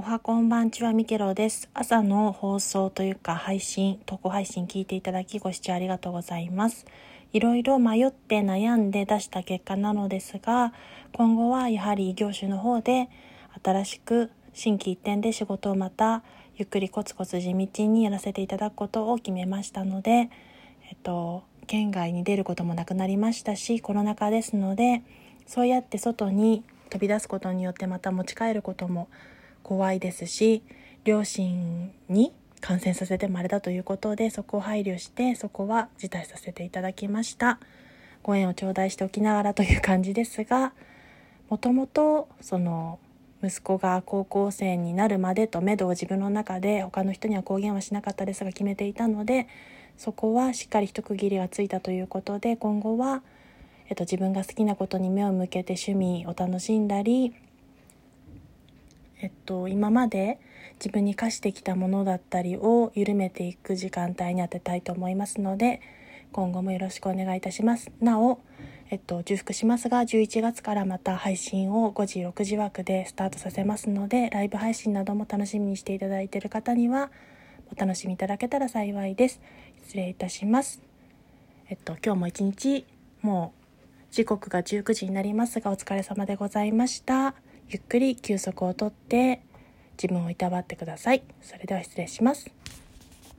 おはこんばんちは、みけろです。朝の放送というか投稿配信聞いていただきご視聴ありがとうございます。いろいろ迷って悩んで出した結果なのですが、今後はやはり異業種の方で新しく新規一点で仕事をまたゆっくりコツコツ地道にやらせていただくことを決めましたので、県外に出ることもなくなりましたし、コロナ禍ですので、そうやって外に飛び出すことによってまた持ち帰ることも怖いですし、両親に感染させてもあれだということで、そこを配慮してそこは辞退させていただきました。ご縁を頂戴しておきながらという感じですが、もともと息子が高校生になるまでとめどを自分の中で他の人には公言はしなかったですが決めていたので、そこはしっかり一区切りがついたということで、今後は、自分が好きなことに目を向けて趣味を楽しんだり、今まで自分に課してきたものだったりを緩めていく時間帯に当てたいと思いますので、今後もよろしくお願いいたします。なお、重複しますが11月からまた配信を5時6時枠でスタートさせますので、ライブ配信なども楽しみにしていただいている方にはお楽しみいただけたら幸いです。失礼いたします。今日も一日、もう時刻が19時になりますが、お疲れ様でございました。ゆっくり休息をとって自分をいたわってください。それでは失礼します。